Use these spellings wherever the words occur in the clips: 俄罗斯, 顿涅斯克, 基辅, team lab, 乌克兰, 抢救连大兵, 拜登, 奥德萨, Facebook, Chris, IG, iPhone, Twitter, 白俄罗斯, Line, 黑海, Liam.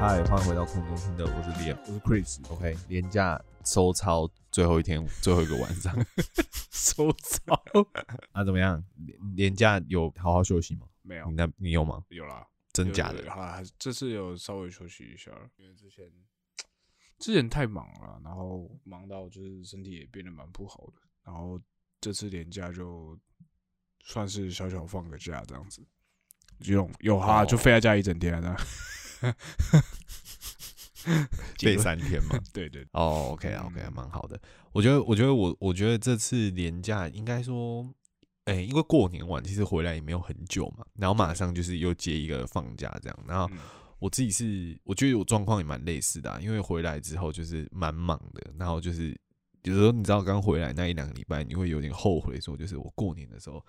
嗨，欢迎回到空中听的，我是 Liam， 我是 Chris。OK， 连假收操最后一天，最后一个晚上收操啊，怎么样？连假有好好休息吗？没有，你有吗？有啦，真假的？好啦，这次有稍微休息一下，因为之前太忙了，然后忙到就是身体也变得蛮不好的，然后这次连假就算是小小放个假这样子，有哈、就废在家一整天了这样。这3天嘛，对对哦、，OK， 蛮好的。我觉得这次连假应该说，因为过年晚其实回来也没有很久嘛，然后马上就是又接一个放假这样。然后我自己是，我觉得我状况也蛮类似的、因为回来之后就是蛮忙的，然后就是有时候你知道刚回来那一两个礼拜，你会有点后悔说，就是我过年的时候。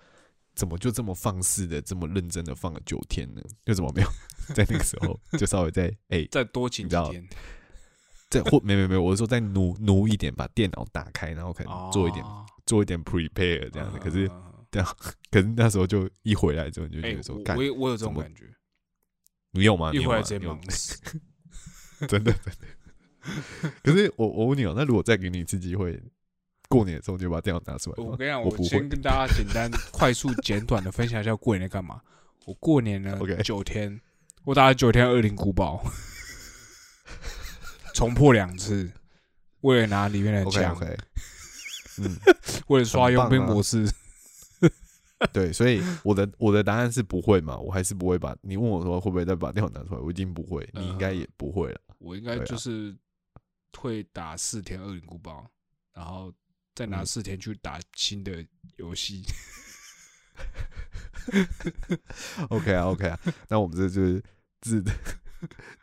怎么就这么放肆的、这么认真的放了9天呢？就怎么没有在那个时候就稍微再再多请几天，再或没有，我是说再努一点，把电脑打开，然后可能做一点 prepare 这样的。可是那时候就一回来之后你就觉得说，我有这种感觉，你有吗？一回来直接忙死，真的。可是我问你哦，那如果再给你一次机会？过年的时候就把电脑拿出来。我跟你讲，我先跟大家简单、快速、简短的分享一下过年在干嘛。我过年呢9天，我打了9天20古堡，重破2次，为了拿里面的奖，为了刷佣兵模式。对，所以我的答案是不会嘛，我还是不会把。你问我说会不会再把电脑拿出来，我一定不会，你应该也不会了。我应该就是会打4天20古堡，然后。再拿4天去打新的游戏，OK， 那我们这就是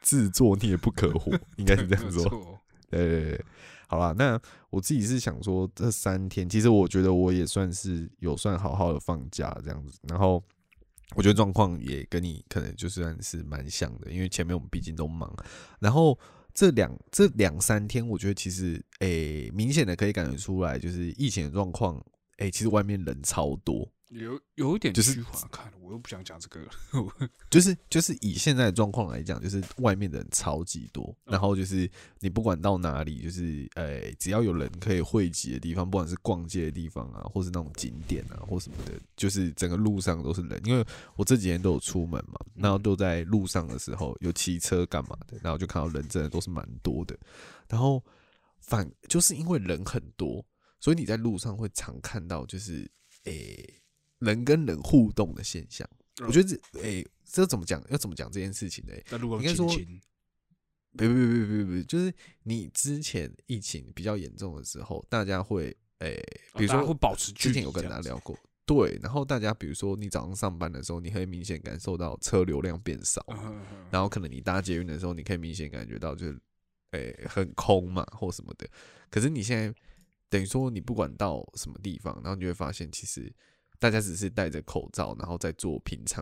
自作孽不可活，应该是这样说。对，好啦，那我自己是想说，这3天其实我觉得我也算是有算好好的放假这样子，然后我觉得状况也跟你可能就算是蛮像的，因为前面我们毕竟都忙，然后。这两三天，我觉得其实明显的可以感觉出来，就是疫情的状况，其实外面人超多，有一点趋缓。看，我又不想讲这个，就是以现在的状况来讲，就是外面的人超级多，然后就是你不管到哪里，就是只要有人可以汇集的地方，不管是逛街的地方啊，或是那种景点啊，或什么的，就是整个路上都是人。因为我这几天都有出门嘛，然后都在路上的时候有骑车干嘛的，然后就看到人真的都是蛮多的，然后就是因为人很多，所以你在路上会常看到就是人跟人互动的现象，我觉得这怎么讲？要怎么讲这件事情呢？应该说，别，就是你之前疫情比较严重的时候，大家会比如说会保持距离，之前有跟大家聊过，对。然后大家比如说你早上上班的时候，你可以明显感受到车流量变少，然后可能你搭捷运的时候，你可以明显感觉到就是很空嘛或什么的。可是你现在等于说你不管到什么地方，然后你就会发现其实。大家只是戴着口罩，然后在做平常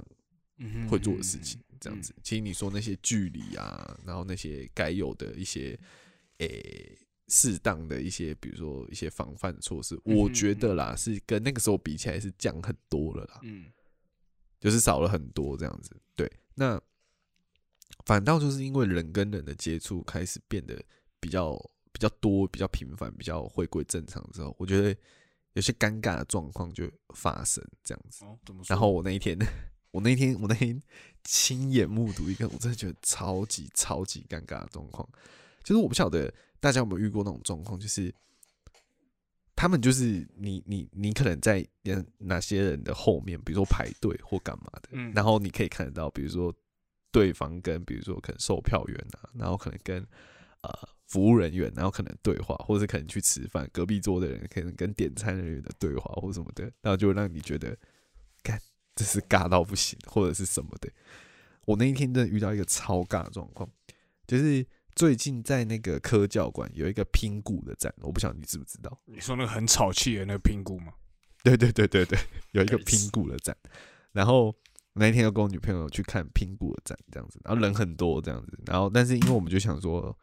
会做的事情，这样子。其实你说那些距离啊，然后那些该有的一些适当的一些，比如说一些防范措施，我觉得啦，是跟那个时候比起来是降很多了啦，就是少了很多这样子。对，那反倒就是因为人跟人的接触开始变得比较多、比较频繁、比较回归正常之后，我觉得。有些尴尬的状况就发生这样子，然后我那一天亲眼目睹一个，我真的觉得超级超级尴尬的状况，就是我不晓得大家有没有遇过那种状况，就是他们就是你可能在哪些人的后面，比如说排队或干嘛的，然后你可以看得到，比如说对方跟比如说可能售票员啊，然后可能跟服务人员，然后可能对话，或者是可能去吃饭，隔壁桌的人可能跟点餐人员的对话或什么的，然后就让你觉得，干，这是尬到不行，或者是什么的。我那一天真的遇到一个超尬的状况，就是最近在那个科教馆有一个拼鼓的展，我不晓得你知不知道？你说那个很吵气的那个拼鼓吗？对，有一个拼骨的展，然后那一天就跟我女朋友去看拼骨的展，这样子，然后人很多这样子，然后但是因为我们就想说，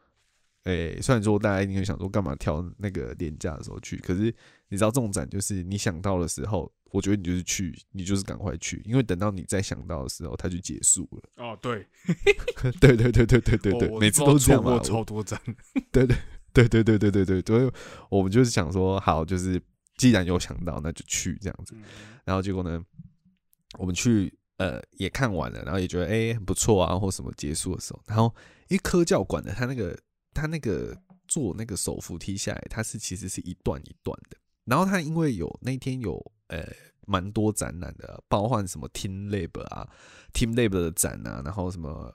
虽然说大家一定会想说干嘛挑那个廉价的时候去，可是你知道这种展就是你想到的时候，我觉得你就是去，你就是赶快去，因为等到你再想到的时候，它就结束了。哦，对，对，每次都这样嘛，我超多展，对，所以我们就是想说，好，就是既然有想到，那就去这样子。然后结果呢，我们去也看完了，然后也觉得很不错啊，或什么结束的时候，然后因为科教馆的他那个做那个手扶梯下来，它是其实是一段一段的。然后它因为有那天有蛮多展览的，包含什么 team lab 啊 ，team lab 的展啊，然后什么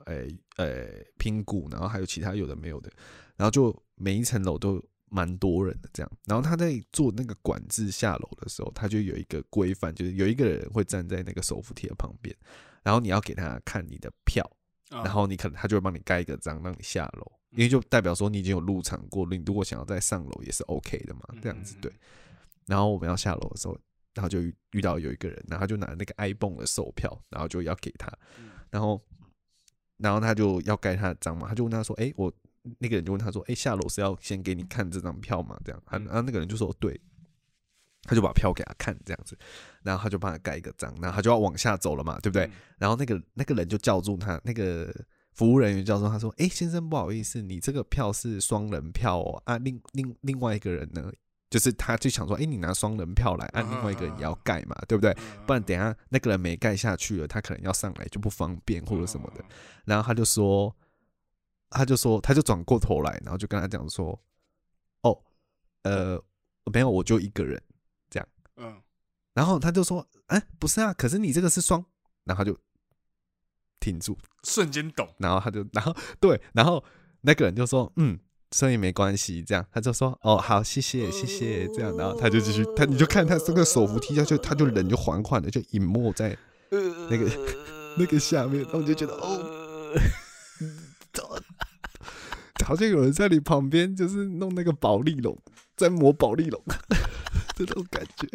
拼骨，然后还有其他有的没有的，然后就每一层楼都蛮多人的这样。然后他在做那个管制下楼的时候，他就有一个规范，就是有一个人会站在那个手扶梯的旁边，然后你要给他看你的票，然后你可能他就会帮你盖一个章让你下楼，因为就代表说你已经有入场过，你如果想要再上楼也是 OK 的嘛，这样子对。然后我们要下楼的时候，然后就遇到有一个人，然后他就拿那个 iPhone 的售票，然后就要给他，然后他就要盖他的章嘛，他就问他说：“我那个人就问他说，下楼是要先给你看这张票嘛？”这样，然后那个人就说：“对。”他就把票给他看这样子，然后他就帮他盖一个章，然后他就要往下走了嘛，对不对？然后那个人就叫住他，那个服务人员叫住他说：“先生，不好意思，你这个票是双人票哦，啊，另外一个人呢？”就是他就想说，你拿双人票来，按另外一个人也要盖嘛，对不对？不然等一下那个人没盖下去了，他可能要上来就不方便或者什么的。然后他就转过头来，然后就跟他讲说：“没有，我就一个人这样。”然后他就说：“不是啊，可是你这个是双。”然后他就停住，瞬间懂。然后然后那个人就说：“嗯。”所以没关系，这样他就说：“好，谢谢。”这样，然后他就继续，你就看他这个手扶梯下去，他就人就缓缓的就隐没在那个下面，然后我就觉得好像有人在你旁边，就是弄那个保丽龙，在磨保丽龙，这种感觉，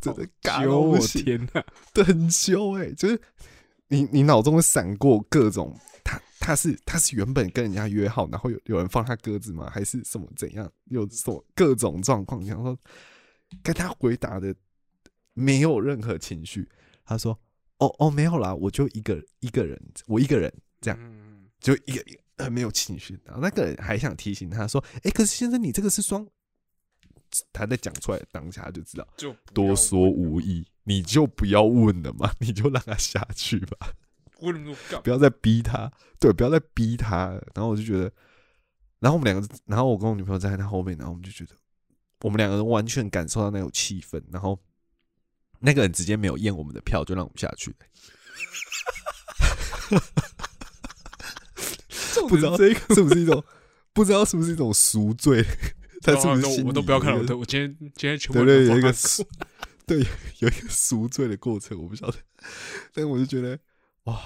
真的尬到不行，天哪，对，很羞就是你脑中会闪过各种。他是原本跟人家约好，然后有人放他鸽子吗？还是什么怎样？有什么各种状况？想说跟他回答的没有任何情绪。他说：“没有啦，我就一个人，我一个人这样，就一个很没有情绪。”然后那个人还想提醒他说：“可是先生，你这个是双。”他在讲出来的当下就知道，就多说无益，你就不要问了嘛，你就让他下去吧。不要再逼他，对，不要再逼他。然后我就觉得，然后我跟我女朋友在他后面，然后我们就觉得，我们两个人完全感受到那种气氛。然后那个人直接没有验我们的票，就让我们下去。不知道是不是一种，不知道是不是一种赎罪？他是不是心理？我都不要看了，我今天全部对有一个对有一个赎罪的过程，我不晓得，但我就觉得。哇，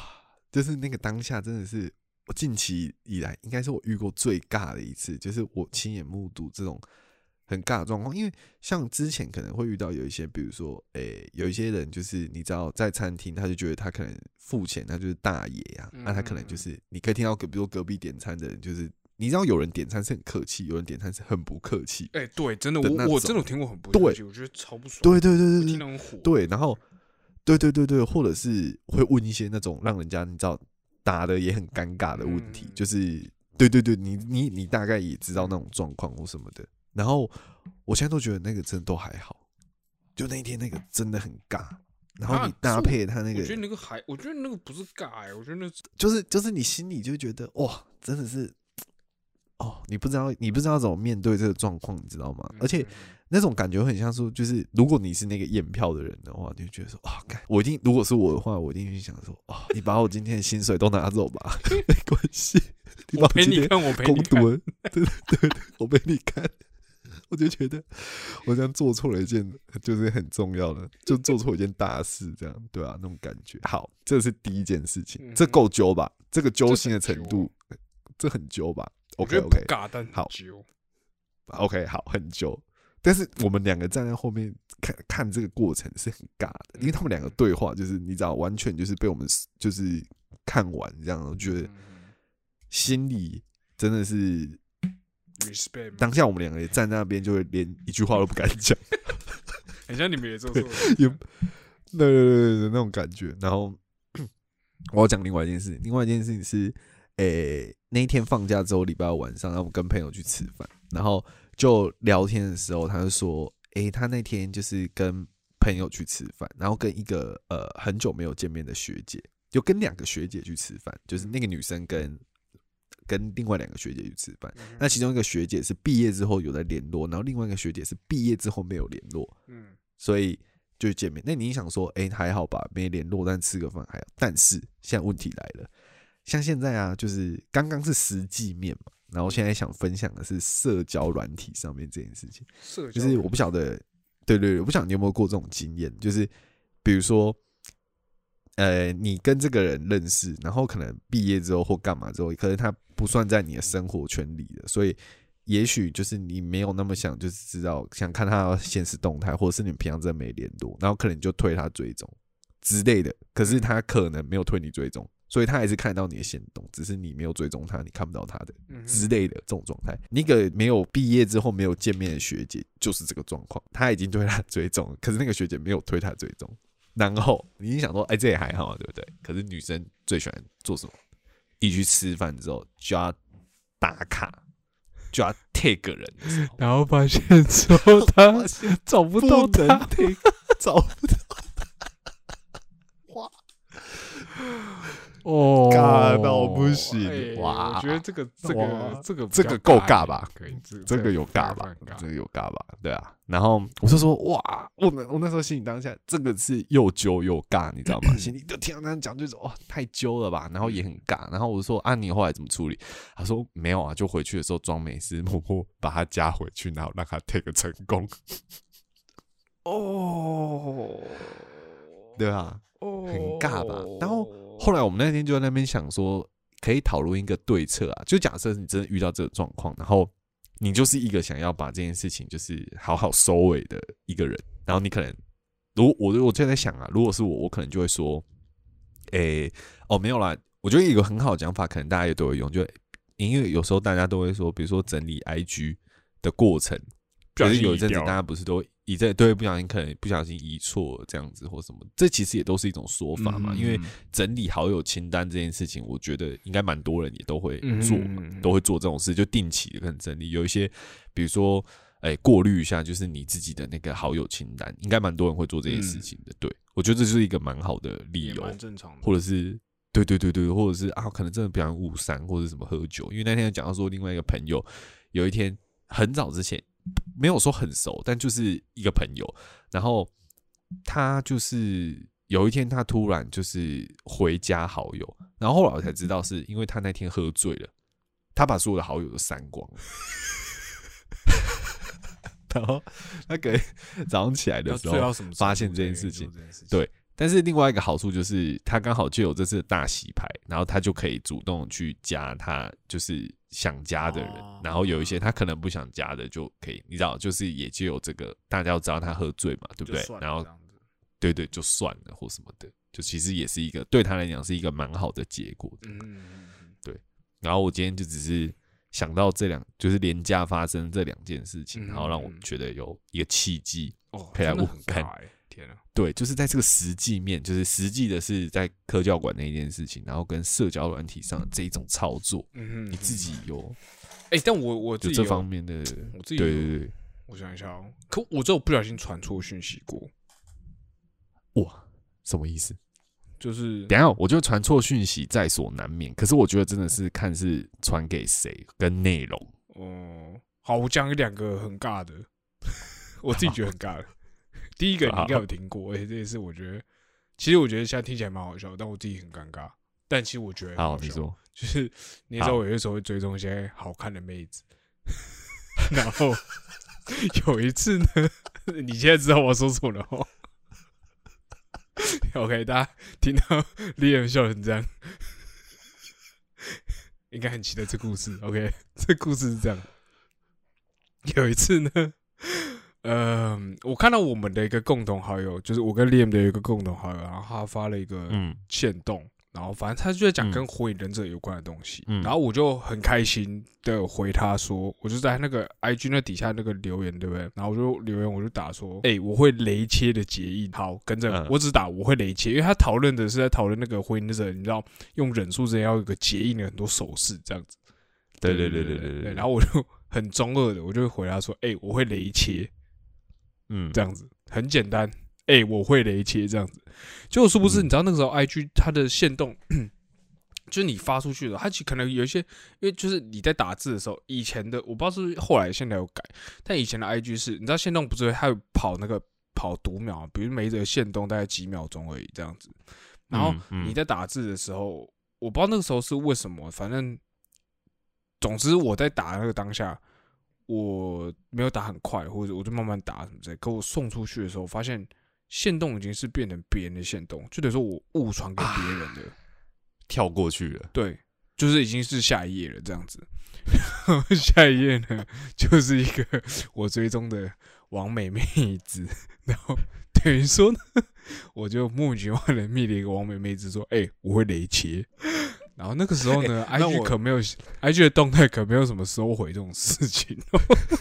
就是那个当下真的是我近期以来应该是我遇过最尬的一次，就是我亲眼目睹这种很尬的状况。因为像之前可能会遇到有一些，比如说，有一些人就是你知道在餐厅，他就觉得他可能付钱，他就是大爷啊，那他可能就是你可以听到，比如说隔壁点餐的人，就是你知道有人点餐是很客气，有人点餐是很不客气。对，真的，我真的听过很不客气，我觉得超不爽。对，听到很火。对，然后。对，或者是会问一些那种让人家你知道答的也很尴尬的问题，就是对，你大概也知道那种状况或什么的。然后我现在都觉得那个真的都还好，就那一天那个真的很尬。然后你搭配他那个，我觉得那个不是尬我觉得那就是你心里就觉得哇，真的是你不知道怎么面对这个状况，你知道吗？而且。那种感觉很像是，就是如果你是那个验票的人的话，你就觉得说我一定，如果是我的话，我一定去想说你把我今天的薪水都拿走吧，没关系，我陪你看，对，我陪你看，我就觉得我这样做错了一件，就是很重要的，就做错一件大事，这样对啊，那种感觉。好，这是第一件事情，这够揪吧？这个揪心的程度，这很揪吧？OK， 好， OK 好，很久，但是我们两个站在后面 看这个过程是很尬的，因为他们两个对话就是你知道完全就是被我们就是看完这样，我觉得心里真的是当下我们两个也站在那边就会连一句话都不敢讲很像你们也做错了也对那种感觉。然后我要讲另外一件事，另外一件事情是那一天放假之后礼拜五晚上，然后我跟朋友去吃饭，然后就聊天的时候他就说他那天就是跟朋友去吃饭，然后跟一个很久没有见面的学姐，就跟两个学姐去吃饭，就是那个女生跟另外两个学姐去吃饭，那其中一个学姐是毕业之后有在联络，然后另外一个学姐是毕业之后没有联络，所以就见面。那你想说还好吧，没联络但吃个饭还好，但是现在问题来了，像现在啊就是刚刚是实际面嘛，然后现在想分享的是社交软体上面这件事情，就是我不晓得，对，我不晓得你有没有过这种经验，就是比如说你跟这个人认识，然后可能毕业之后或干嘛之后，可是他不算在你的生活圈里的，所以也许就是你没有那么想就是知道想看他的现实动态，或者是你平常真没联络，然后可能你就推他追踪之类的，可是他可能没有推你追踪，所以他还是看到你的行动，只是你没有追踪他，你看不到他的之类的这种状态。那个没有毕业之后没有见面的学姐就是这个状况，他已经推他追踪，可是那个学姐没有推他追踪，然后你想说这也还好嘛，对不对？可是女生最喜欢做什么？一去吃饭之后就要打卡，就要 tag 人的时候，然后发现之后他找不到他，找不到他，哇！哦，尬到不行、哇！我觉得这个够尬吧？可以，这个有尬吧？这个有尬吧？对啊。然后我就说，哇！我那时候心里当下，这个是又揪又尬，你知道吗？心里就听到他讲，就说哇，太揪了吧？然后也很尬。然后我就说啊，你后来怎么处理？他说没有啊，就回去的时候装没事，默默把他加回去，然后让他 take 成功。哦，对啊，很尬吧？然后。后来我们那天就在那边想说可以讨论一个对策啊，就假设你真的遇到这个状况，然后你就是一个想要把这件事情就是好好收尾的一个人，然后你可能我就在想啊，如果是我可能就会说没有啦，我觉得一个很好的讲法可能大家也都会用，就因为有时候大家都会说比如说整理 IG 的过程，可是有一阵子大家不是都移在对，不小心可能不小心移错这样子或什么，这其实也都是一种说法嘛。因为整理好友清单这件事情，我觉得应该蛮多人也都会做嘛，都会做这种事，就定期的可能整理。有一些比如说，过滤一下就是你自己的那个好友清单，应该蛮多人会做这件事情的。对，我觉得这就是一个蛮好的理由，蛮正常的，或者是。对，或者是啊，可能真的不小心误删或者什么喝酒，因为那天讲到说另外一个朋友有一天很早之前。没有说很熟，但就是一个朋友。然后他就是有一天，他突然就是回加好友，然后后来我才知道，是因为他那天喝醉了，他把所有的好友都删光了。然后他可能早上起来的时候，发现这件事情。对，但是另外一个好处就是，他刚好就有这次的大洗牌，然后他就可以主动去加他，就是。想加的人，然后有一些他可能不想加的就可以，你知道，就是也就有这个，大家都知道他喝醉嘛，对不对？然后，对，就算了或什么的，就其实也是一个对他来讲是一个蛮好的结果的。对。然后我今天就只是想到这两，就是连假发生这两件事情，然后让我觉得有一个契机可以来问看。天啊！对，就是在这个实际面，就是实际的是在科教馆那一件事情，然后跟社交软体上的这一种操作，你自己有，但我自己有这方面的，我自己对，我想一下哦，可我只有不小心传错讯息过，哇，什么意思？就是等一下，我觉得传错讯息在所难免，可是我觉得真的是看是传给谁跟内容。好，我讲两个很尬的，我自己觉得很尬的。第一个你应该有听过，而且这也是我觉得，其实我觉得现在听起来蛮好笑，但我自己很尴尬。但其实我觉得很好笑，你说就是你也知道，我有时候会追踪一些好看的妹子，然后有一次呢，你现在知道我要说什么了哦。OK， 大家听到 Liam 笑成这样，应该很期待这故事。OK， 这故事是这样。有一次呢，我看到我们的一个共同好友，就是我跟 Liam 的有一个共同好友，然后他发了一个限动，然后反正他就在讲跟火影忍者有关的东西，然后我就很开心的回他说，我就在那个 IG 那底下那个留言，对不对？然后我就留言，我就打说，哎，我会雷切的结印，好，跟着我只打我会雷切，因为他讨论的是在讨论那个火影忍者，你知道用忍术之间要有一个结印的很多手势这样子，对对对对对对，然后我就很中二的，我就回他说，哎，我会雷切。这样子很简单，我会雷切这样子。结果殊不知，你知道那个时候 IG 它的限动，就是你发出去的，它可能有一些，因为就是你在打字的时候，以前的我不知道是不是后来现在有改，但以前的 IG 是，你知道限动不是它有跑读秒，比如每一则限动大概几秒钟而已这样子。然后你在打字的时候，我不知道那个时候是为什么，反正总之我在打那个当下。我没有打很快，或者我就慢慢打什么之类。可我送出去的时候，发现限动已经是变成别人的限动，就等于说我误传给别人的，跳过去了。对，就是已经是下一页了这样子。下一页呢，就是一个我追踪的王美妹子，然后等于说呢，我就莫名其妙的密了一个王美妹子说：“哎，我会雷切。”然后那个时候呢 ，IG 可没有 ，IG 的动态可没有什么收回这种事情、哦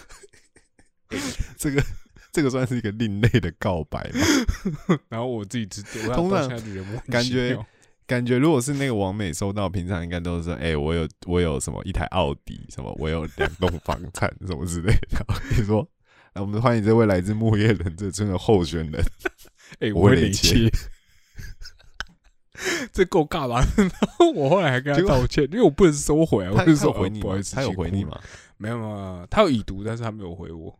这个算是一个另类的告白嘛。然后我自己知道，通常感觉如果是那个网美收到，平常应该都是说，我有什么一台奥迪，什么我有2栋房产，什么之类的。你说，那我们欢迎这位来自木叶人这村的候选人，我会雷切。这够尬吧？然后我后来还跟他道歉，因为我不能收回啊。我是说回你，不好意思，他有回你吗？没有嘛，他有已读，但是他没有回我。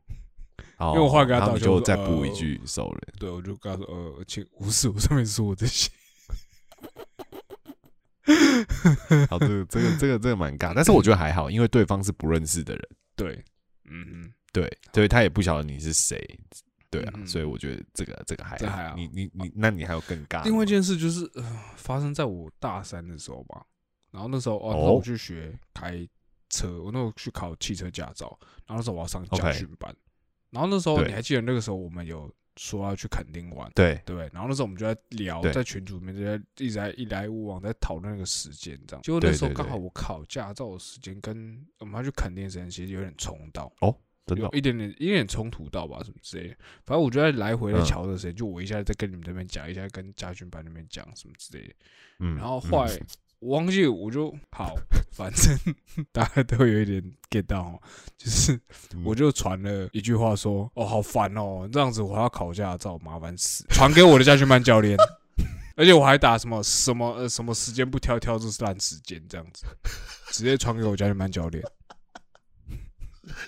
因为我后来跟他道歉，就再补一句收了。对，我就跟他说，请无视我上面说我这些。好，这个蛮尬，但是我觉得还好，因为对方是不认识的人。对，对，所以他也不晓得你是谁。对啊，所以我觉得这个还好。還好那你还有更尬。另外一件事就是，发生在我大3的时候吧。然后那时候我去学开车，我那时候去考汽车驾照。然后那时候我要上驾训班。然后那时候你还记得那个时候我们有说要去垦丁玩，对对。然后那时候我们就在聊，在群组里面就在一直在一来一往在讨论那个时间这样。结果那时候刚好我考驾照的时间跟我们要去垦丁的时间其实有点冲到哦。有一点冲突到吧，什么之类的。反正我觉得来回在瞧的时间，就我一下在跟你们这边讲，一下跟家训班那边讲什么之类的。然后后来我忘记，我就好，反正大家都有一点 get 到，就是我就传了一句话说：“哦，好烦哦，这样子我还要考驾照，麻烦死。”传给我的家训班教练，而且我还打什么时间不挑这是烂时间，这样子直接传给我家训班教练。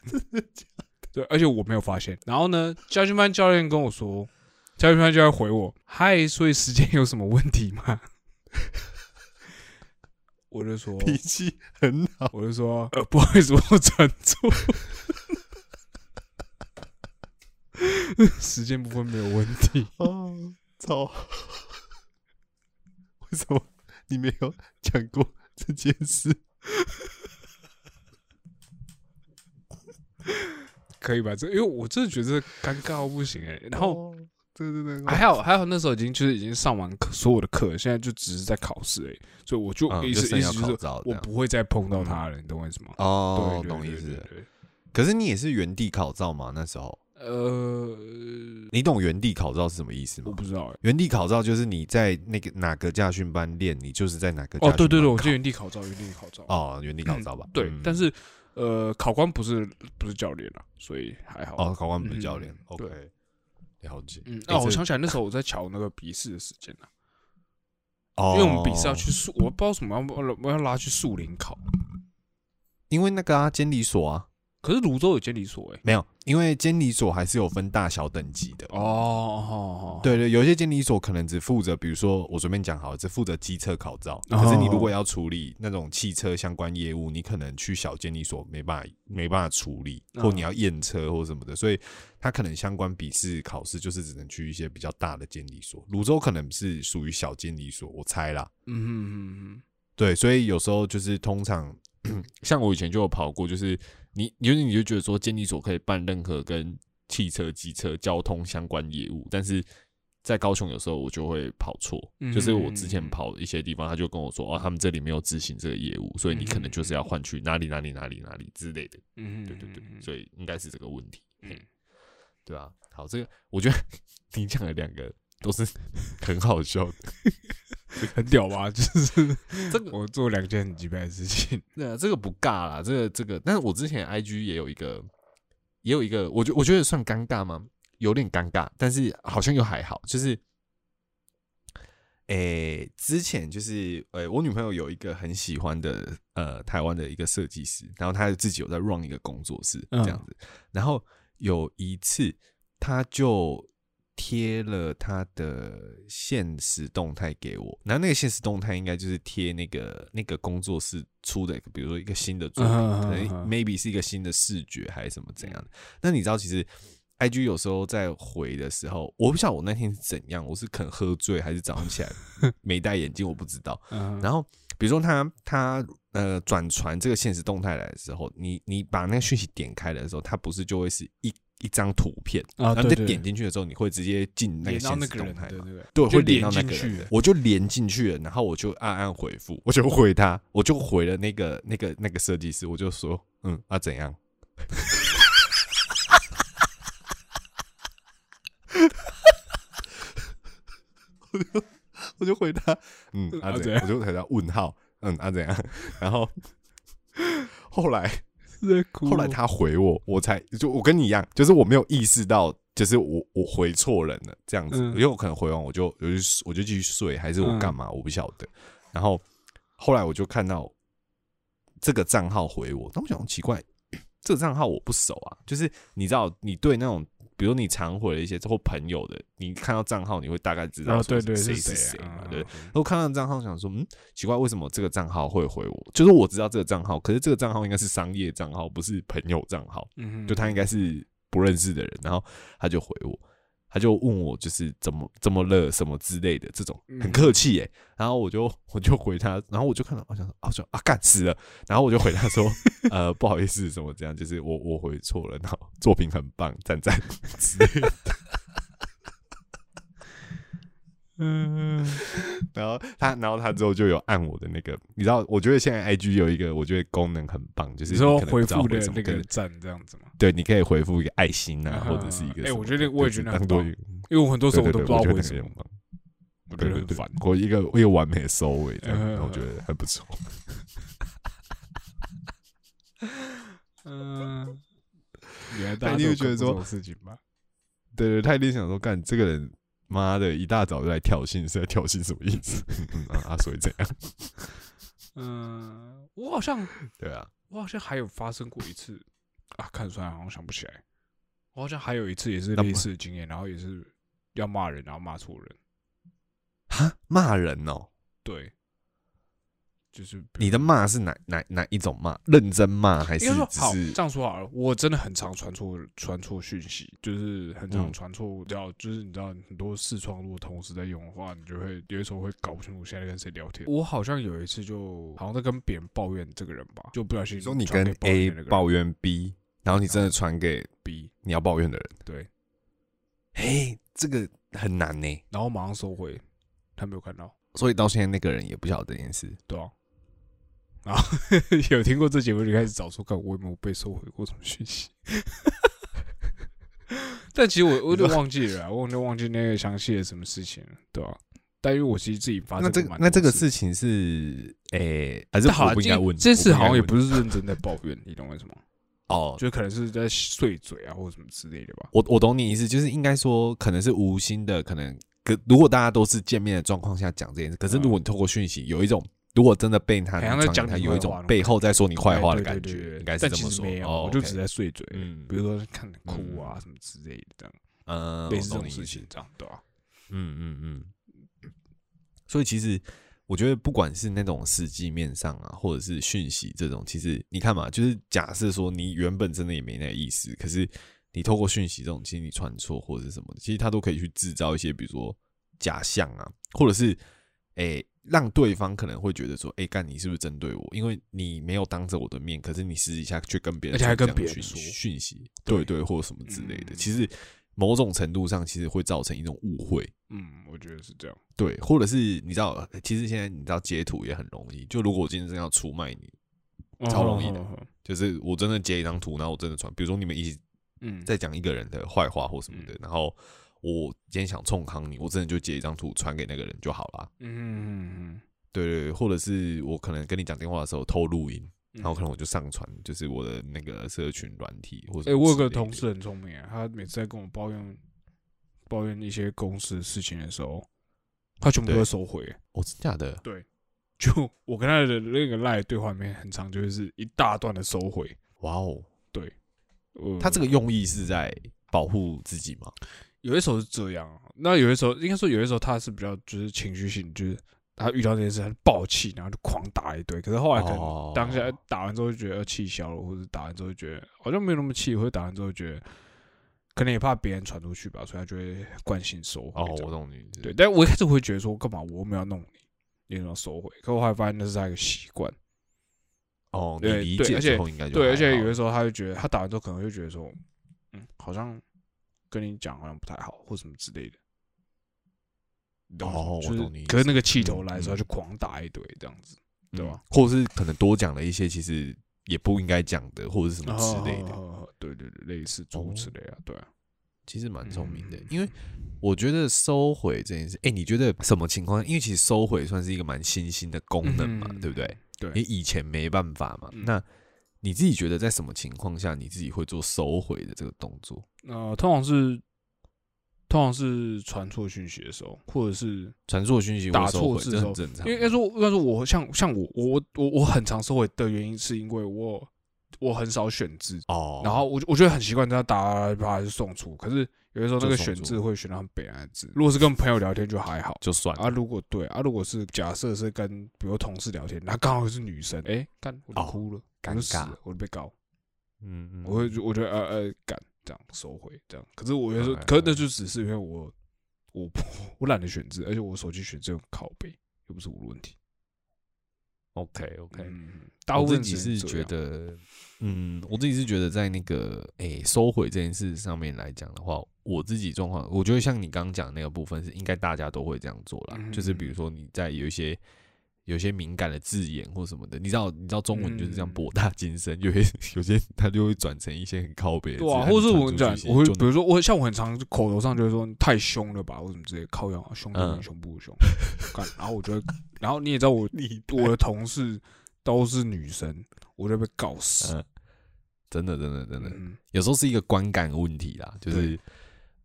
真的假的？对，而且我没有发现。然后呢，家训班教练跟我说，家训班教练回我：“嗨，所以时间有什么问题吗？”我就说脾气很好，我就说：“不好意思，我传错，时间部分没有问题。”哦，操！为什么你没有讲过这件事？可以吧？因为我真的觉得尴尬到不行然后，对，还好，那时候已经上完所有的课，现在就只是在考试所以我就意思就是我不会再碰到他了，你懂我意思吗？哦，懂意思。可是你也是原地考照吗？那时候，你懂原地考照是什么意思吗？我不知道原地考照就是你在那个哪个驾训班练，你就是在哪个驾训班考。哦，对，我记得原地考照。哦，原地考照吧。对，但是。考官不是教练啦，所以还好。哦，考官不是教练，OK，了解。我想起来那时候我在瞧那个笔试的时间啦。哦，因为我们笔试要去我不知道什么要拉去树林考，因为那个监理所啊。可是泸州有监理所没有，因为监理所还是有分大小等级的哦。对，有些监理所可能只负责，比如说我随便讲好了，只负责机车考照。可是你如果要处理那种汽车相关业务，你可能去小监理所没办法处理，或你要验车或什么的，所以他可能相关笔试考试就是只能去一些比较大的监理所。泸州可能是属于小监理所，我猜啦。对，所以有时候就是通常像我以前就有跑过，就是。你就觉得说监理所可以办任何跟汽车、机车、交通相关业务，但是在高雄有时候我就会跑错，就是我之前跑一些地方，他就跟我说啊，他们这里没有执行这个业务，所以你可能就是要换去哪里哪里哪里哪里之类的。对对对，所以应该是这个问题。对啊，好，这个我觉得你讲的两个都是很好笑的，很屌吧？就是这个我做两件很鸡掰的事情。对啊，这个不尬啦，这个，但是我之前 IG 也有一个，我觉得算尴尬吗？有点尴尬，但是好像又还好。就是，之前就是，我女朋友有一个很喜欢的台湾的一个设计师，然后她自己有在 run 一个工作室这样子，然后。有一次，他就贴了他的限时动态给我，然后那个限时动态应该就是贴那个工作室出的，比如说一个新的作品，可能 maybe 是一个新的视觉还是什么怎样的。那你知道，其实 IG 有时候在回的时候，我不晓得我那天是怎样，我是可能喝醉还是早上起来没戴眼镜，我不知道。然后比如说他。转传这个限时动态来的时候，你把那个讯息点开的时候，它不是就会是一张图片，啊，然后你再点进去的时候，你会直接进那个限时动态嘛？对，会连到那个人，我就连进去了，然后我就按回复，我就回他，我就回了那个设计师，我就说，怎样？我就回他，怎样？我就回他问号。怎样？然后后来他回我，我才就我跟你一样，就是我没有意识到，就是我回错人了这样子，因为我可能回完我就继续睡，还是我干嘛我不晓得。然后后来我就看到这个账号回我，但我想奇怪，这个账号我不熟啊，就是你知道，你对那种比如你常回了一些或朋友的，你看到账号你会大概知道谁是谁嘛，对。然后看到账号想说，奇怪，为什么这个账号会回我？就是我知道这个账号，可是这个账号应该是商业账号，不是朋友账号，就他应该是不认识的人。然后他就回我，他就问我就是怎么了什么之类的这种，很客气耶。然后我就回他，然后我就看到我想说啊干死了，然后我就回他说不好意思什么这样，就是我回错了，然后作品很棒赞之类的。然后他之后就有按我的那个，你知道，我觉得现在 IG 有一个我觉得功能很棒，就是你说回复的那个赞这样子嘛，对，你可以回复一个爱心啊，或者是一个我觉得我也觉得很多，因为我很多时候我都不知道回什么，我觉得很烦，我一个完美的收尾这样，我觉得还不错。原来大家都觉得说这种事情吧，对，他一定想说干这个人。妈的，一大早就来挑衅，是在挑衅什么意思？所以怎样？我好像对啊，我好像还有发生过一次啊，看出来好像想不起来。我好像还有一次也是类似的经验，然后也是要骂人，然后骂错人。哈，骂人哦？对，就是你的骂是哪一种骂？认真骂还是只是？好，这样说好了，我真的很常传错讯息，就是很常传错，就是你知道很多视窗如果同时在用的话，你就会有时候会搞不清楚现在跟谁聊天。我好像有一次就好像在跟别人抱怨这个人吧，就不小心说你跟 A 抱怨 B， 然后你真的传给 B 你要抱怨的人，对，嘿，这个很难呢，然后马上收回，他没有看到，所以到现在那个人也不晓得这件事，对啊。然后有听过这节目就开始找出看我有没有被收回过什么讯息，但其实我就忘记了，我就忘记那个详细的什么事情了，对吧？但因为我其实自己发生过蛮多事，那这个事情是还是我不应该问，这次好像也不是认真在抱怨，你懂为什么？哦，就可能是在碎嘴啊，或者什么之类的吧。我懂你意思，就是应该说可能是无心的，可如果大家都是见面的状况下讲这件事，可是如果你透过讯息有一种。如果真的被他讲，他有一种背后在说你坏话的感觉，应该是这么说。没有，我就只在碎嘴，比如说看哭啊什么之类的，这样，类似这种事情，这样对吧？所以其实我觉得，不管是那种实际面上啊，或者是讯息这种，其实你看嘛，就是假设说你原本真的也没那个意思，可是你透过讯息这种，其实你传错或者是什么的，其实他都可以去制造一些，比如说假象啊，或者是。让对方可能会觉得说，干你是不是针对我？因为你没有当着我的面，可是你私底下却跟别人，而且还跟别人说讯息，对，或什么之类的。其实某种程度上，其实会造成一种误会。我觉得是这样。对，或者是你知道，其实现在你知道截图也很容易。就如果我今天真要出卖你，超容易的，就是我真的截一张图，然后我真的传，比如说你们一起在讲一个人的坏话或什么的，然后。我今天想冲康你，我真的就截一张图传给那个人就好啦。对，或者是我可能跟你讲电话的时候偷录音，然后可能我就上传，就是我的那个社群软体或者。我有个同事很聪明啊，他每次在跟我抱怨一些公司的事情的时候，他全部都会收回。真的假的？对，就我跟他的那个 LINE 对话里面，很常就是一大段的收回。哇哦，对，他这个用意是在保护自己吗？有些时候是这样，那有些时候应该说，有些时候他是比较就是情绪性，就是他遇到这件事很暴气，然后就狂打一堆。可是后来可能当下打完之后就觉得气消了，或者打完之后就觉得好像没有那么气，或者打完之后就觉得可能也怕别人传出去吧，所以他就会惯性收回。我懂你。对，但我一开始会觉得说，干嘛我没有弄你，你要收回？可我后来发现那是他一个习惯。你理解之后应该就对，而且有些时候他就觉得他打完之后可能就觉得说，好像。跟你讲好像不太好，或什么之类的。我懂你意思。可是那个气头来的时候，就狂打一堆这样子，对吧？或者是可能多讲了一些其实也不应该讲的，或者是什么之类的。对，类似诸此类啊，对啊。其实蛮聪明的，因为我觉得收回这件事，你觉得什么情况？因为其实收回算是一个蛮新兴的功能嘛，对不对？对，你以前没办法嘛，那。你自己觉得在什么情况下你自己会做收回的这个动作？通常是传错讯息的时候，或者是传错讯息打错字的时候，正常。因为应该说我像我很常收回的原因是因为我很少选字然后我觉得很习惯这样打把它就送出，可是有的时候那个选字会选到很北岸的字。如果是跟朋友聊天就还好，就算了啊。如果是假设是跟比如同事聊天，那刚好是女生，干我就哭了。尴尬，我就被告，我觉得敢这样收回这样，可是我觉得，可是那就只是因为我懒得选字，而且我手机选字用靠背，又不是我的问题。OK，大部分是觉得，我自己是觉得在那个收回这件事上面来讲的话，我自己状况，我觉得像你刚刚讲的那个部分是应该大家都会这样做啦，就是比如说你在有些敏感的字眼或什么的，你知道中文就是这样博大精深，有些它就会转成一些很靠北的字。对啊，或者是我会比如说像我很常口头上就会说太凶了吧，或什么之类，靠腰凶不凶，凶不凶？然后我觉得，然后你也知道我的同事都是女生，我就被搞死。真的，有时候是一个观感问题啦，就是。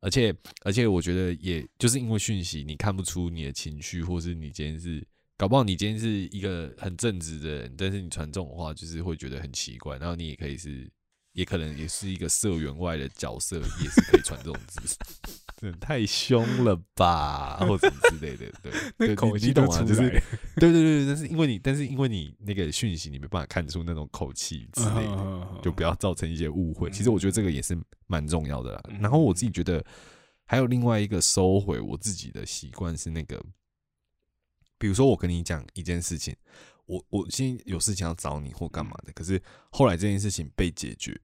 而且我觉得也就是因为讯息你看不出你的情绪，或是你今天是。搞不好你今天是一个很正直的人，但是你传这种话就是会觉得很奇怪，然后你也可以是，也可能也是一个社员外的角色，也是可以传这种字，真的太凶了吧，或者之类的，对，那口气都出来了，就是对，但是因为你那个讯息你没办法看出那种口气之类的，就不要造成一些误会。其实我觉得这个也是蛮重要的啦。然后我自己觉得还有另外一个收回我自己的习惯是那个。比如说，我跟你讲一件事情，我现在有事情要找你或干嘛的，可是后来这件事情被解决，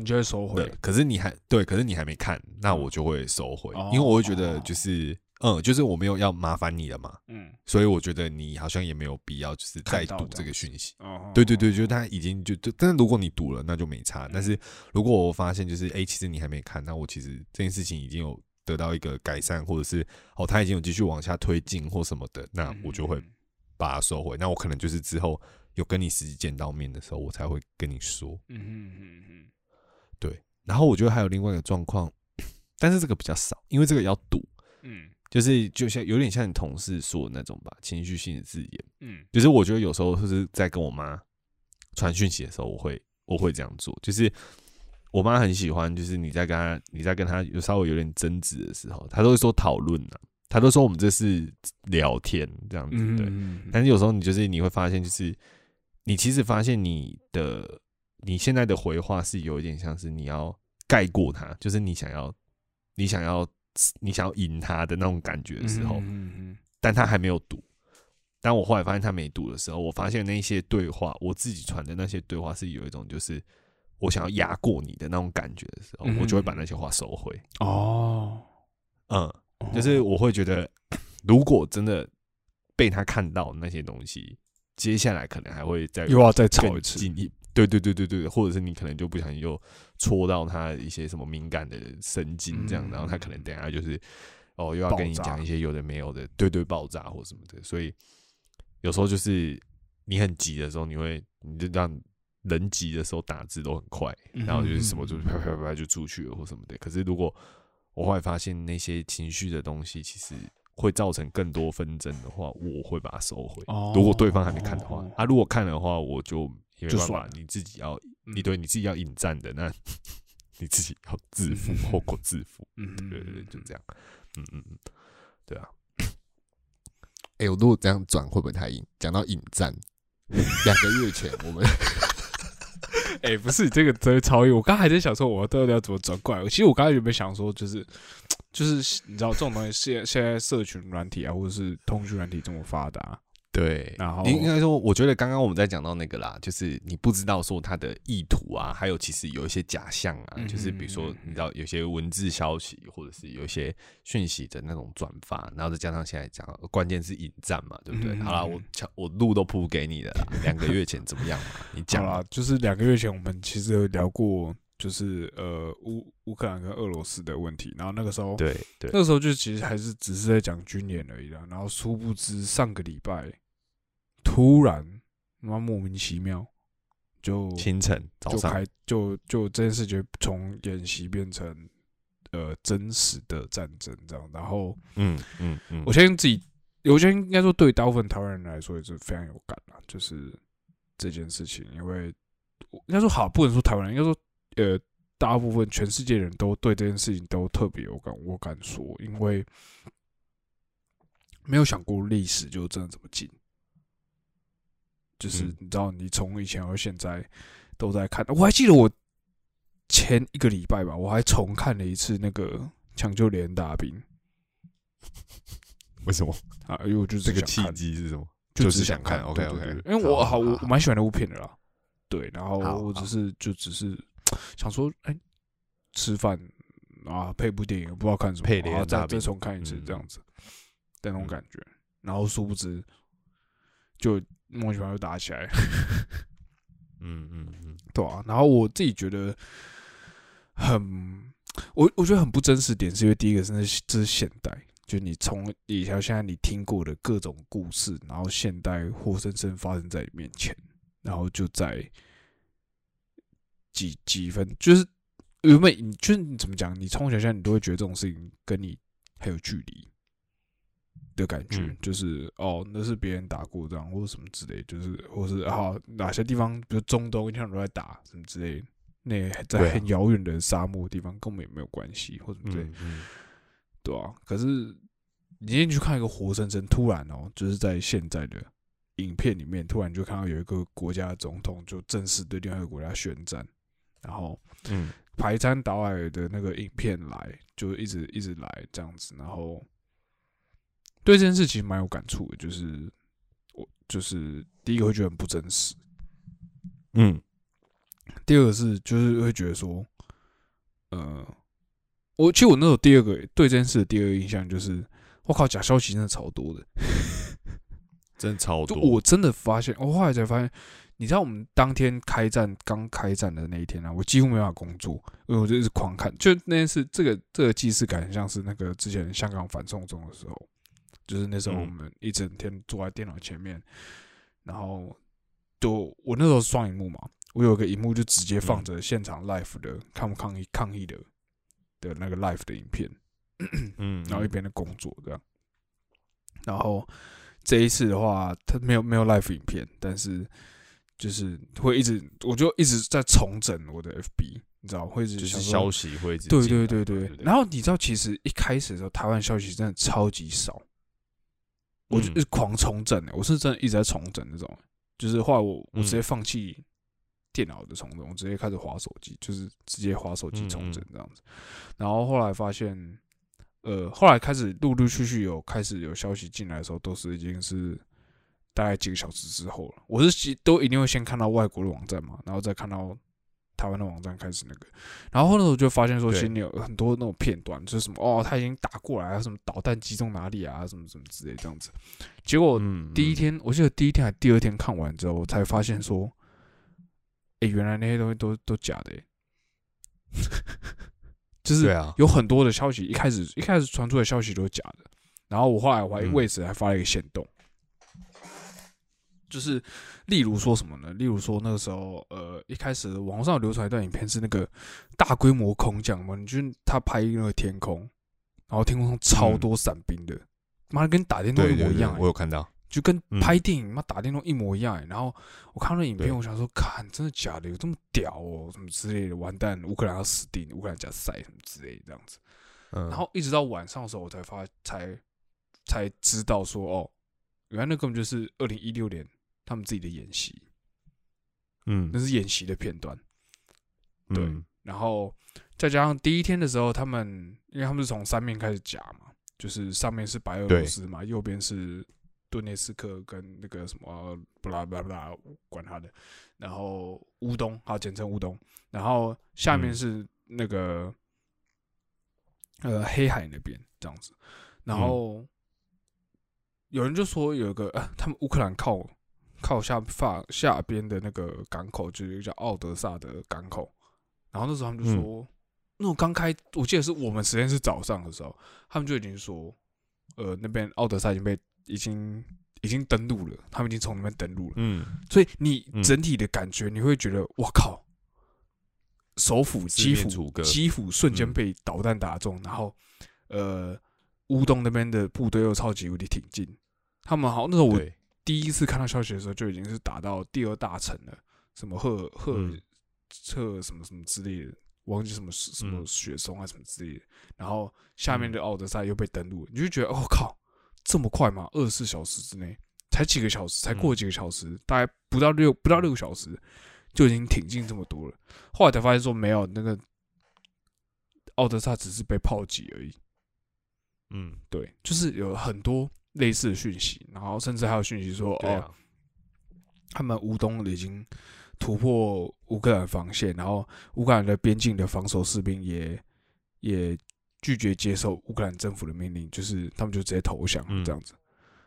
你就会收回。可是你还没看，那我就会收回，因为我会觉得就是，就是我没有要麻烦你了嘛，所以我觉得你好像也没有必要就是再读这个讯息。对，就是他已经就，但是如果你读了，那就没差。但是如果我发现就是，其实你还没看，那我其实这件事情已经有。得到一个改善，或者是他已经有继续往下推进或什么的，那我就会把它收回。那我可能就是之后有跟你实际见到面的时候，我才会跟你说。对。然后我觉得还有另外一个状况，但是这个比较少，因为这个要赌。就是像有点像你同事说的那种吧，情绪性的字眼。就是我觉得有时候就是在跟我妈传讯息的时候，我会这样做，就是。我妈很喜欢，就是你在跟她有稍微有点争执的时候，她都会说讨论啊，她都说我们这是聊天这样子，对。但是有时候你会发现，就是你其实发现你现在的回话是有一点像是你要盖过她，就是你想要赢她的那种感觉的时候，但她还没有读，当我后来发现他没读的时候，我发现那些对话，我自己传的那些对话是有一种就是我想要压过你的那种感觉的时候，我就会把那些话收回。哦，嗯，就是我会觉得，如果真的被他看到那些东西，接下来可能还会又要再吵一次。对对对对对，或者是你可能就不小心又戳到他一些什么敏感的神经这样，然后他可能等一下就是哦又要跟你讲一些有的没有的，对对，爆炸或什么的，所以。有时候就是你很急的时候，你就让人急的时候打字都很快，然后就是什么就啪啪啪就出去了或什么的。可是如果我后来发现那些情绪的东西其实会造成更多纷争的话，我会把它收回。如果对方还没看的话，他如果看的话，我就也没办法，你自己要引战的，那你自己要自负后果，自负。对对对，就这样。对啊。我如果这样转会不会太硬？讲到引战，2个月前我们，不是这个真的超硬。我刚才还在想说，我到底要怎么转过来？其实我刚才有没有想说，就是你知道这种东西，现在社群软体啊，或者是通讯软体这么发达，对。然后应该说，我觉得刚刚我们在讲到那个啦，就是你不知道说他的意图啊，还有其实有一些假象啊，就是比如说你知道有些文字消息或者是有一些讯息的那种转发，然后再加上现在讲关键是引战嘛，对不对？好啦，我路都铺给你了啦，2个月前怎么样嘛？你讲啦，就是2个月前我们其实有聊过，就是乌克兰跟俄罗斯的问题，然后那个时候对，那个时候就其实还是只是在讲军演而已啦。然后殊不知上个礼拜突然，莫名其妙就清晨早上就这件事情从演习变成真实的战争这样。然后我相信自己，我相信应该说对大部分台湾人来说也是非常有感啦，就是这件事情，因为应该说好不能说台湾人，应该说。大部分全世界人都对这件事情都特别有感，我敢说，因为没有想过历史就真的这么近，就是你知道，你从以前到现在都在看。我还记得我前1个礼拜吧，我还重看了一次那个《抢救连大兵》。为什么啊？因为我就这个契机是什么？就是想看。OK，因为我蛮喜欢那部片的啦。对，然后我只是。想说，吃饭啊，配部电影，不知道看什么，然后再重看一次这样子的那种感觉。然后殊不知，就莫名其妙就打起来。对啊。然后我自己觉得我觉得很不真实点，是因为第一个是这是现代，就你从以前到现在你听过的各种故事，然后现代活生生发生在你面前，然后就在。几分就是原本你怎么讲？你从小现在你都会觉得这种事情跟你还有距离的感觉，就是哦，那是别人打过仗或者什么之类，就是或是哪些地方，比如中东一天都在打什么之类，那在很遥远的沙漠的地方根本也没有关系或什么之类，对啊。可是你今天去看一个活生生，突然就是在现在的影片里面，突然就看到有一个国家的总统就正式对另外一个国家宣战。然后，排山倒海的那个影片来，就一直来这样子。然后，对这件事情蛮有感触的，就是就是第一个会觉得很不真实，第二个是就是会觉得说，其实我那时候第二个对这件事的第二个印象就是，我靠，假消息真的超多的，真的超多。我真的发现，我后来才发现。你知道我们当天刚开战的那一天啊，我几乎没办法工作，因为我就一直狂看，就那件事，这个既视感很像是那个之前香港反送中的时候，就是那时候我们一整天坐在电脑前面，然后就我那时候双萤幕嘛，我有一个萤幕就直接放着现场 live 的抗议的那个 live 的影片，然后一边的工作这样，然后这一次的话，它没有 live 影片，但是。就是会一直，我就一直在重整我的 FB， 你知道，会一直就是消息会一直对。然后你知道，其实一开始的时候，台湾消息真的超级少，我就一直狂重整我是真的一直在重整那种，就是后来我直接放弃电脑的重整，我直接开始滑手机，就是直接滑手机重整这样子。然后后来发现，后来开始陆陆续续有开始有消息进来的时候，都是已经是大概几个小时之后了。我是都一定会先看到外国的网站嘛，然后再看到台湾的网站开始那个，然后那时候就发现说，其实有很多那种片段，就是什么哦，他已经打过来，什么导弹击中哪里啊，什么什么之类这样子。结果第一天，我记得第一天还第二天看完之后，我才发现说，哎，原来那些东西都假的、欸，就是有很多的消息，一开始传出的消息都是假的。然后我后来我还为此还发了一个限动，就是例如说什么呢？例如说那个时候，一开始网上有流传一段影片，是那个大规模空降嘛，你就他拍那个天空，然后天空上超多伞兵的，妈的跟打电动一模一样、欸。我有看到，就跟拍电影妈打电动一模一样、欸。然后我看到那影片，我想说，看真的假的？有这么屌哦、喔？什么之类的？完蛋，乌克兰要死定，乌克兰加塞什么之类的这样子。然后一直到晚上的时候，我才知道说，哦，原来那根本就是2016年。他们自己的演习，那是演习的片段，对。然后再加上第一天的时候，他们因为他们是从三面开始夹嘛，就是上面是白俄罗斯嘛，右边是顿涅斯克跟那个什么布拉布拉布拉，管他的。然后乌东，好，简称乌东。然后下面是那个黑海那边这样子。然后有人就说有一个他们乌克兰靠下边的那个港口，就是一个叫奥德萨的港口。然后那时候他们就说，那种刚开，我记得是我们时间是早上的时候，他们就已经说，那边奥德萨已经登陆了，他们已经从那边登陆了。所以你整体的感觉，你会觉得，哇靠，首府基辅瞬间被导弹打中，然后乌东那边的部队又超级无敌挺进，他们好那时候我第一次看到消息的时候，就已经是打到第二大城了，什么赫什么什么之类的，忘记什么什么雪松啊什么之类的。然后下面的奥德赛又被登陆，你就觉得哦靠，这么快吗？24小时之内，才几个小时，才过几个小时，大概不到六个小时就已经挺进这么多了。后来才发现说没有，那个奥德赛只是被炮击而已。对，就是有很多类似的讯息，然后甚至还有讯息说，哦，他们乌东已经突破乌克兰防线，然后乌克兰的边境的防守士兵也拒绝接受乌克兰政府的命令，就是他们就直接投降这样子。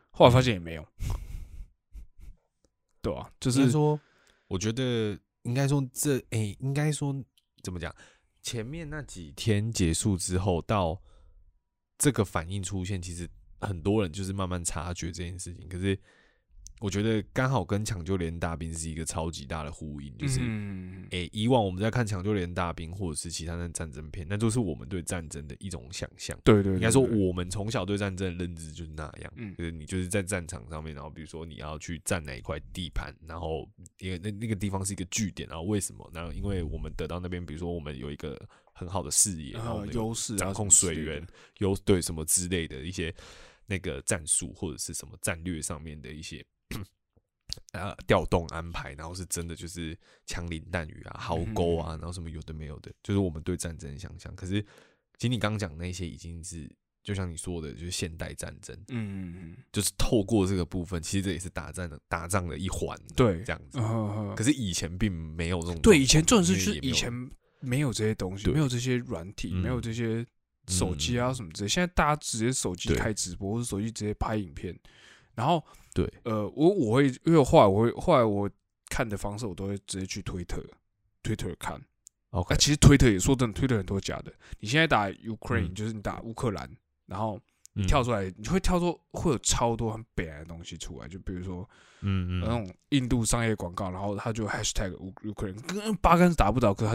后来发现也没有，对啊，就是说，我觉得应该说应该说怎么讲？前面那几天结束之后，到这个反应出现，其实很多人就是慢慢察觉这件事情，可是我觉得刚好跟抢救连大兵是一个超级大的呼应，就是以往我们在看抢救连大兵或者是其他的战争片，那就是我们对战争的一种想象。对，应该说我们从小对战争的认知就是那样，就是你就是在战场上面，然后比如说你要去占哪一块地盘，然后那个地方是一个据点，然后为什么？然后因为我们得到那边，比如说我们有一个很好的视野，然后优势掌控水源，对什么之类的一些。那个战术或者是什么战略上面的一些调动安排，然后是真的就是枪林弹雨啊、壕沟啊，然后什么有的没有的，就是我们对战争想象。可是，其实你刚讲那些已经是就像你说的，就是现代战争，就是透过这个部分，其实这也是打仗的一环，对，这样子。可是以前并没有这种，对，以前重视就是以前没有这些东西，没有这些软体，没有这些。手机啊什么之类，现在大家直接手机开直播，或者手机直接拍影片，然后对，我会因为后来我看的方式，我都会直接去 Twitter 看。OK，其实 Twitter 也说真的 ，Twitter 很多假的。你现在打 Ukraine，就是你打乌克兰，然后你跳出来，你会跳出会有超多很北来的东西出来，就比如说那种印度商业广告，然后他就 hashtag Ukraine， 跟八竿子打不着，可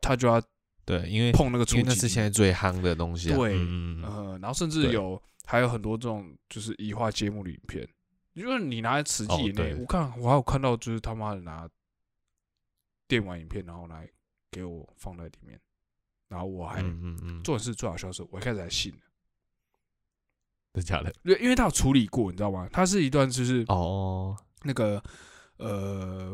他就要。对，因为碰那个触及，那是现在最夯的东西、啊。对，然后甚至还有很多这种就是移花接木的影片，因为你拿在实际眼内，我还有看到就是他妈的拿电玩影片，然后来给我放在里面，然后我还重点是最好笑的是，我一开始还信了，真的假的？因为他有处理过，你知道吗？他是一段就是那个。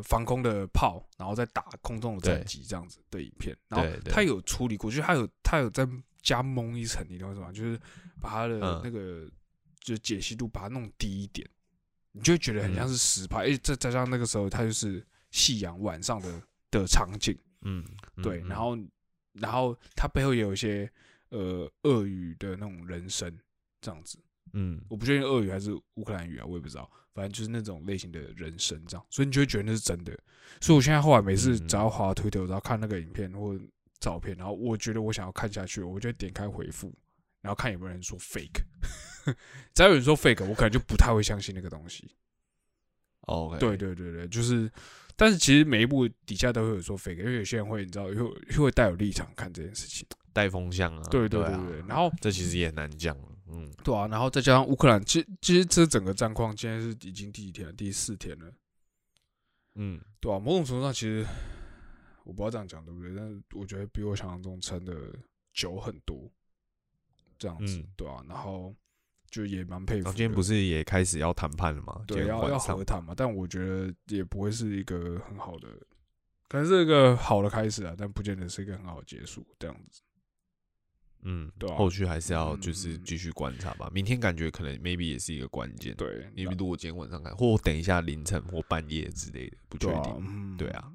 防空的炮，然后再打空中的战机这样子的影片，然后他有处理过，就是他有在加蒙一层，你懂什么？就是把他的那个就解析度把它弄低一点，你就会觉得很像是实拍，因为再加上那个时候它就是夕阳晚上的场景，对，然后它背后也有一些俄语的那种人声这样子，我不确定俄语还是乌克兰语啊，我也不知道，反正就是那种类型的人声这样，所以你就会觉得那是真的。所以我现在后来每次只要滑Twitter，然后看那个影片或照片，然后我觉得我想要看下去，我就点开回复，然后看有没有人说 fake 。只要有人说 fake， 我可能就不太会相信那个东西。OK， 对，就是，但是其实每一部底下都会有说 fake， 因为有些人会你知道，会带有立场看这件事情，带风向啊。对，然后这其实也很难讲，对啊，然后再加上乌克兰，其实这整个战况现在是已经第几天了？第4天了，对啊，某种程度上其实我不知道这样讲对不对，但是我觉得比我想象中撑的久很多。这样子，对啊，然后就也蛮佩服的。今天不是也开始要谈判了吗？对，要和谈嘛。但我觉得也不会是一个很好的，可能是一个好的开始啊，但不见得是一个很好的结束。这样子，对啊，后续还是要就是继续观察吧。明天感觉可能 maybe 也是一个关键。对，因为如果今天晚上看，或等一下凌晨或半夜之类的，不确定。对啊，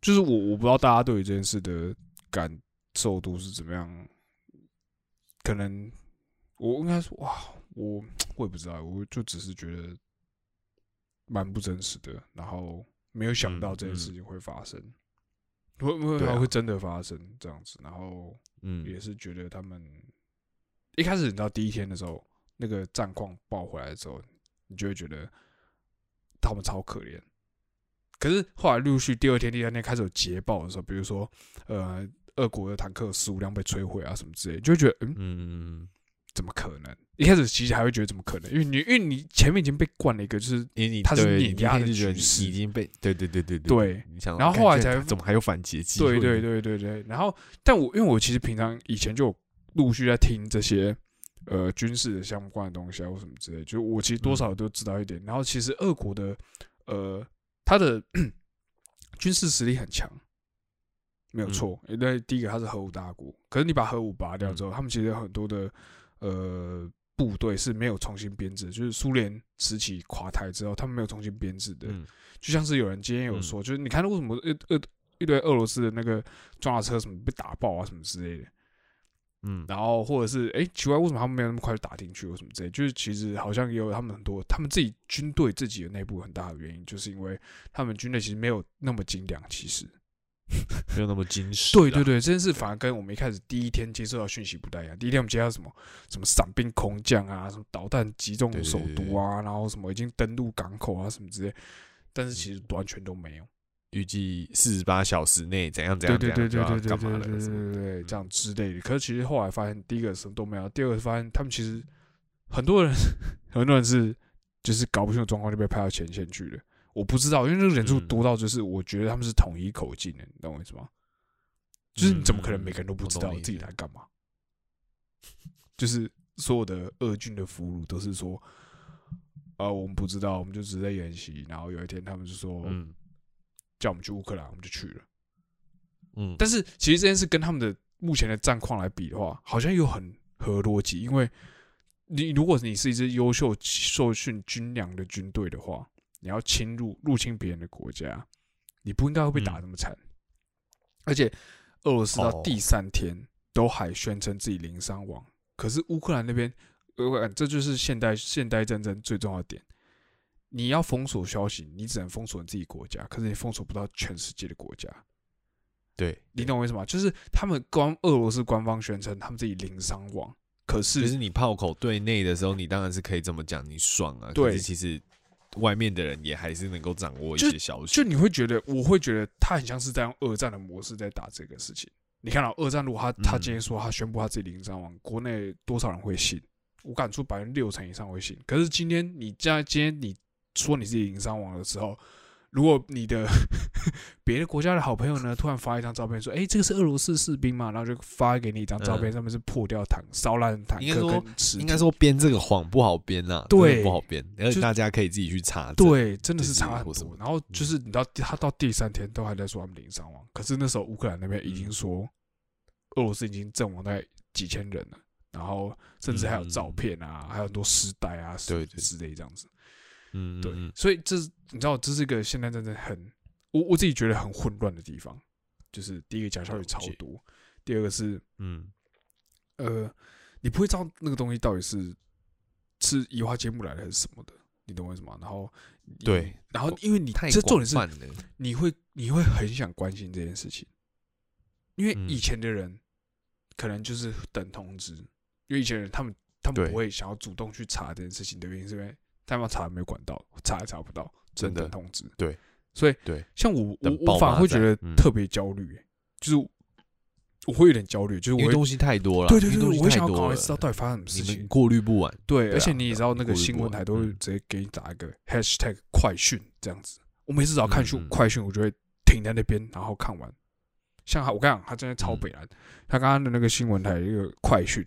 就是我不知道大家对于这件事的感受度是怎么样。可能我应该说哇，我也不知道，我就只是觉得蛮不真实的，然后没有想到这件事情会发生，会真的发生这样子，然后也是觉得他们一开始你知道第一天的时候，那个战况爆回来的时候，你就会觉得他们超可怜，可是后来陆续第2天、第3天开始有捷报的时候，比如说俄国的坦克15辆被摧毁啊，什么之类的，就会觉得怎么可能？一开始其实还会觉得怎么可能，因为你前面已经被灌了一个，就是他是碾压的局势，已经被对，然后后来才怎么还有反击？对，然后但因为我其实平常以前就有陆续在听这些军事的相关的东西啊，或什么之类的，就我其实多少都知道一点。然后其实俄国的他的军事实力很强。没有错，因为第一个它是核武大国，可是你把核武拔掉之后，他们其实有很多的部队是没有重新编制，就是苏联时期垮台之后，他们没有重新编制的。就像是有人今天有说，就是你看为什么一堆俄罗斯的那个装甲车什么被打爆啊什么之类的，然后或者是奇怪为什么他们没有那么快就打进去或什么之类的，就是其实好像也有他们很多他们自己军队自己的内部很大的原因，就是因为他们军队其实没有那么精良，其实。没有那么精实，对，这件事反而跟我们一开始第一天接受到讯息不太一样。第一天我们接到什么伞兵空降啊，什么导弹击中首都啊，然后什么已经登陆港口啊，什么之类，但是其实完全都没有。预计48小时内怎样，对，干嘛了？对，这样之类的。可是其实后来发现，第一个什么都没有，第二个发现他们其实很多人是就是搞不清楚状况就被派到前线去了。我不知道，因为那个人数多到就是，我觉得他们是统一口径的，你懂我意思吗？就是你怎么可能每个人都不知道自己来干嘛？就是所有的俄军的俘虏都是说，我们不知道，我们就只在演习。然后有一天他们就说，叫我们去乌克兰，我们就去了。但是其实这件事跟他们的目前的战况来比的话，好像又很合逻辑，因为你如果你是一支优秀受训军良的军队的话。你要入侵别人的国家，你不应该会被打那么惨。而且俄罗斯到第3天都还宣称自己零伤亡，可是乌克兰那边，这就是现代战争最重要的点。你要封锁消息，你只能封锁你自己国家，可是你封锁不到全世界的国家。对，你懂我意思吗？就是他们俄罗斯官方宣称他们自己零伤亡，可是就是你炮口对内的时候，你当然是可以这么讲，你爽啊。对，可是其实。外面的人也还是能够掌握一些消息，就你会觉得，我会觉得他很像是在用二战的模式在打这个事情。你看到二战，如果他今天说他宣布他自己零伤亡，国内多少人会信？我敢说60%以上会信。可是今天你说你自己零伤亡的时候，如果你的别的国家的好朋友呢，突然发一张照片说，这个是俄罗斯士兵嘛，然后就发给你一张照片，上面是破掉烧烂坦克跟尸体。应该说编这个谎不好编啦，对，不好编，而且大家可以自己去查证。对，真的是查很多。然后就是你知道，他到第3天都还在说他们零伤亡，可是那时候乌克兰那边已经说，俄罗斯已经阵亡大概几千人了，然后甚至还有照片啊，还有很多尸袋啊，之类这样子。嗯，对，所以这你知道，这是一个现代战争很我自己觉得很混乱的地方，就是第一个假消息超多，第二个是你不会知道那个东西到底是移花接木来的还是什么的，你懂我意思吗？然后对，然后因为你太广泛了，你会很想关心这件事情，因为以前的人可能就是等通知，因为以前的人他们不会想要主动去查这件事情的原因，是因为他们要查没有管道，查也查不到，只能等通知。对，所以对，像我反而会觉得特别焦虑，就是我会有点焦虑，就是因为东西太多了，对，我会想要赶快知道到底发生什么事情，你们过滤不完。对，而且你也知道那个新闻台都会直接给你打一个 hashtag 快讯这样子。我每次只要看快讯，我就会停在那边，然后看完。像我跟你讲，他真的超北蓝，他刚刚的那个新闻台一个快讯，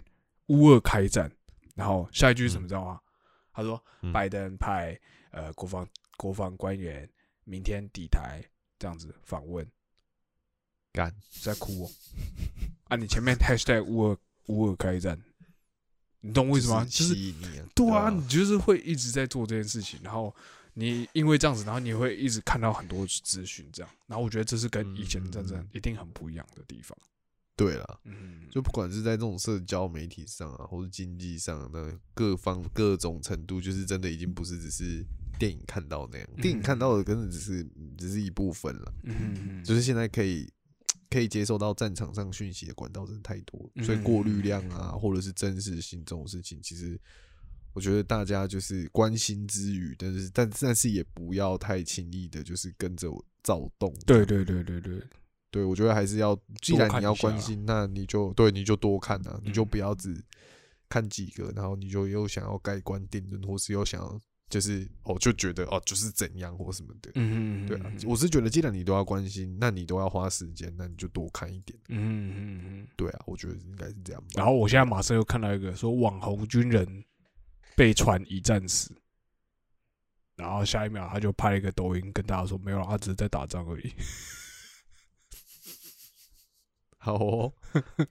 乌俄开战，然后下一句是什么知道吗？他说拜登派国防官员明天抵台这样子访问。干在哭哦！啊，你前面 hashtag 乌俄开战，你懂我意思吗？就是对啊，你就是会一直在做这件事情，然后你因为这样子，然后你会一直看到很多资讯，这样，然后我觉得这是跟以前的战争一定很不一样的地方。对啦，就不管是在这种社交媒体上啊，或是经济上、啊，那各种程度，就是真的已经不是只是电影看到那样，电影看到的可能只是一部分了。就是现在可以接受到战场上讯息的管道真的太多，所以过滤量啊，或者是真实性这种事情，其实我觉得大家就是关心之余，但是也不要太轻易的，就是跟着我躁动。对，我觉得还是要，既然你要关心，那你就多看啊，你就不要只看几个，然后你就又想要盖棺定论，或是又想要就是就觉得就是怎样或什么的。对啊，我是觉得既然你都要关心，那你都要花时间，那你就多看一点。对啊，我觉得应该是这样吧。然后我现在马上又看到一个说网红军人被传一战死，然后下一秒他就拍了一个抖音跟大家说没有啦，他只是在打仗而已。好哦，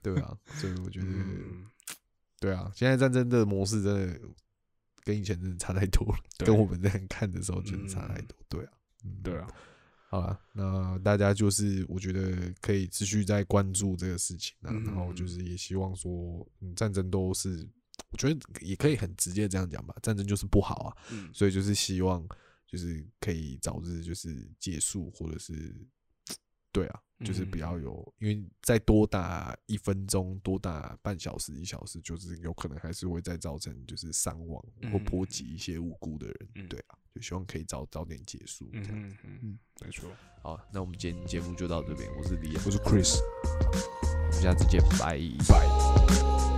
对啊，所以我觉得，对啊，现在战争的模式真的跟以前真的差太多了，跟我们在看的时候真的差太多，对啊，好啦，那大家就是我觉得可以持续在关注这个事情啊，然后就是也希望说，战争都是，我觉得也可以很直接这样讲吧，战争就是不好啊，所以就是希望就是可以早日就是结束，或者是。对啊，就是不要有，因为再多打一分钟、多打半小时、一小时，就是有可能还是会再造成就是伤亡或波及一些无辜的人。对啊，就希望可以早点结束这样子。没错。好，那我们今天节目就到这边。我是Liam，我是Chris，我们下次见，拜拜。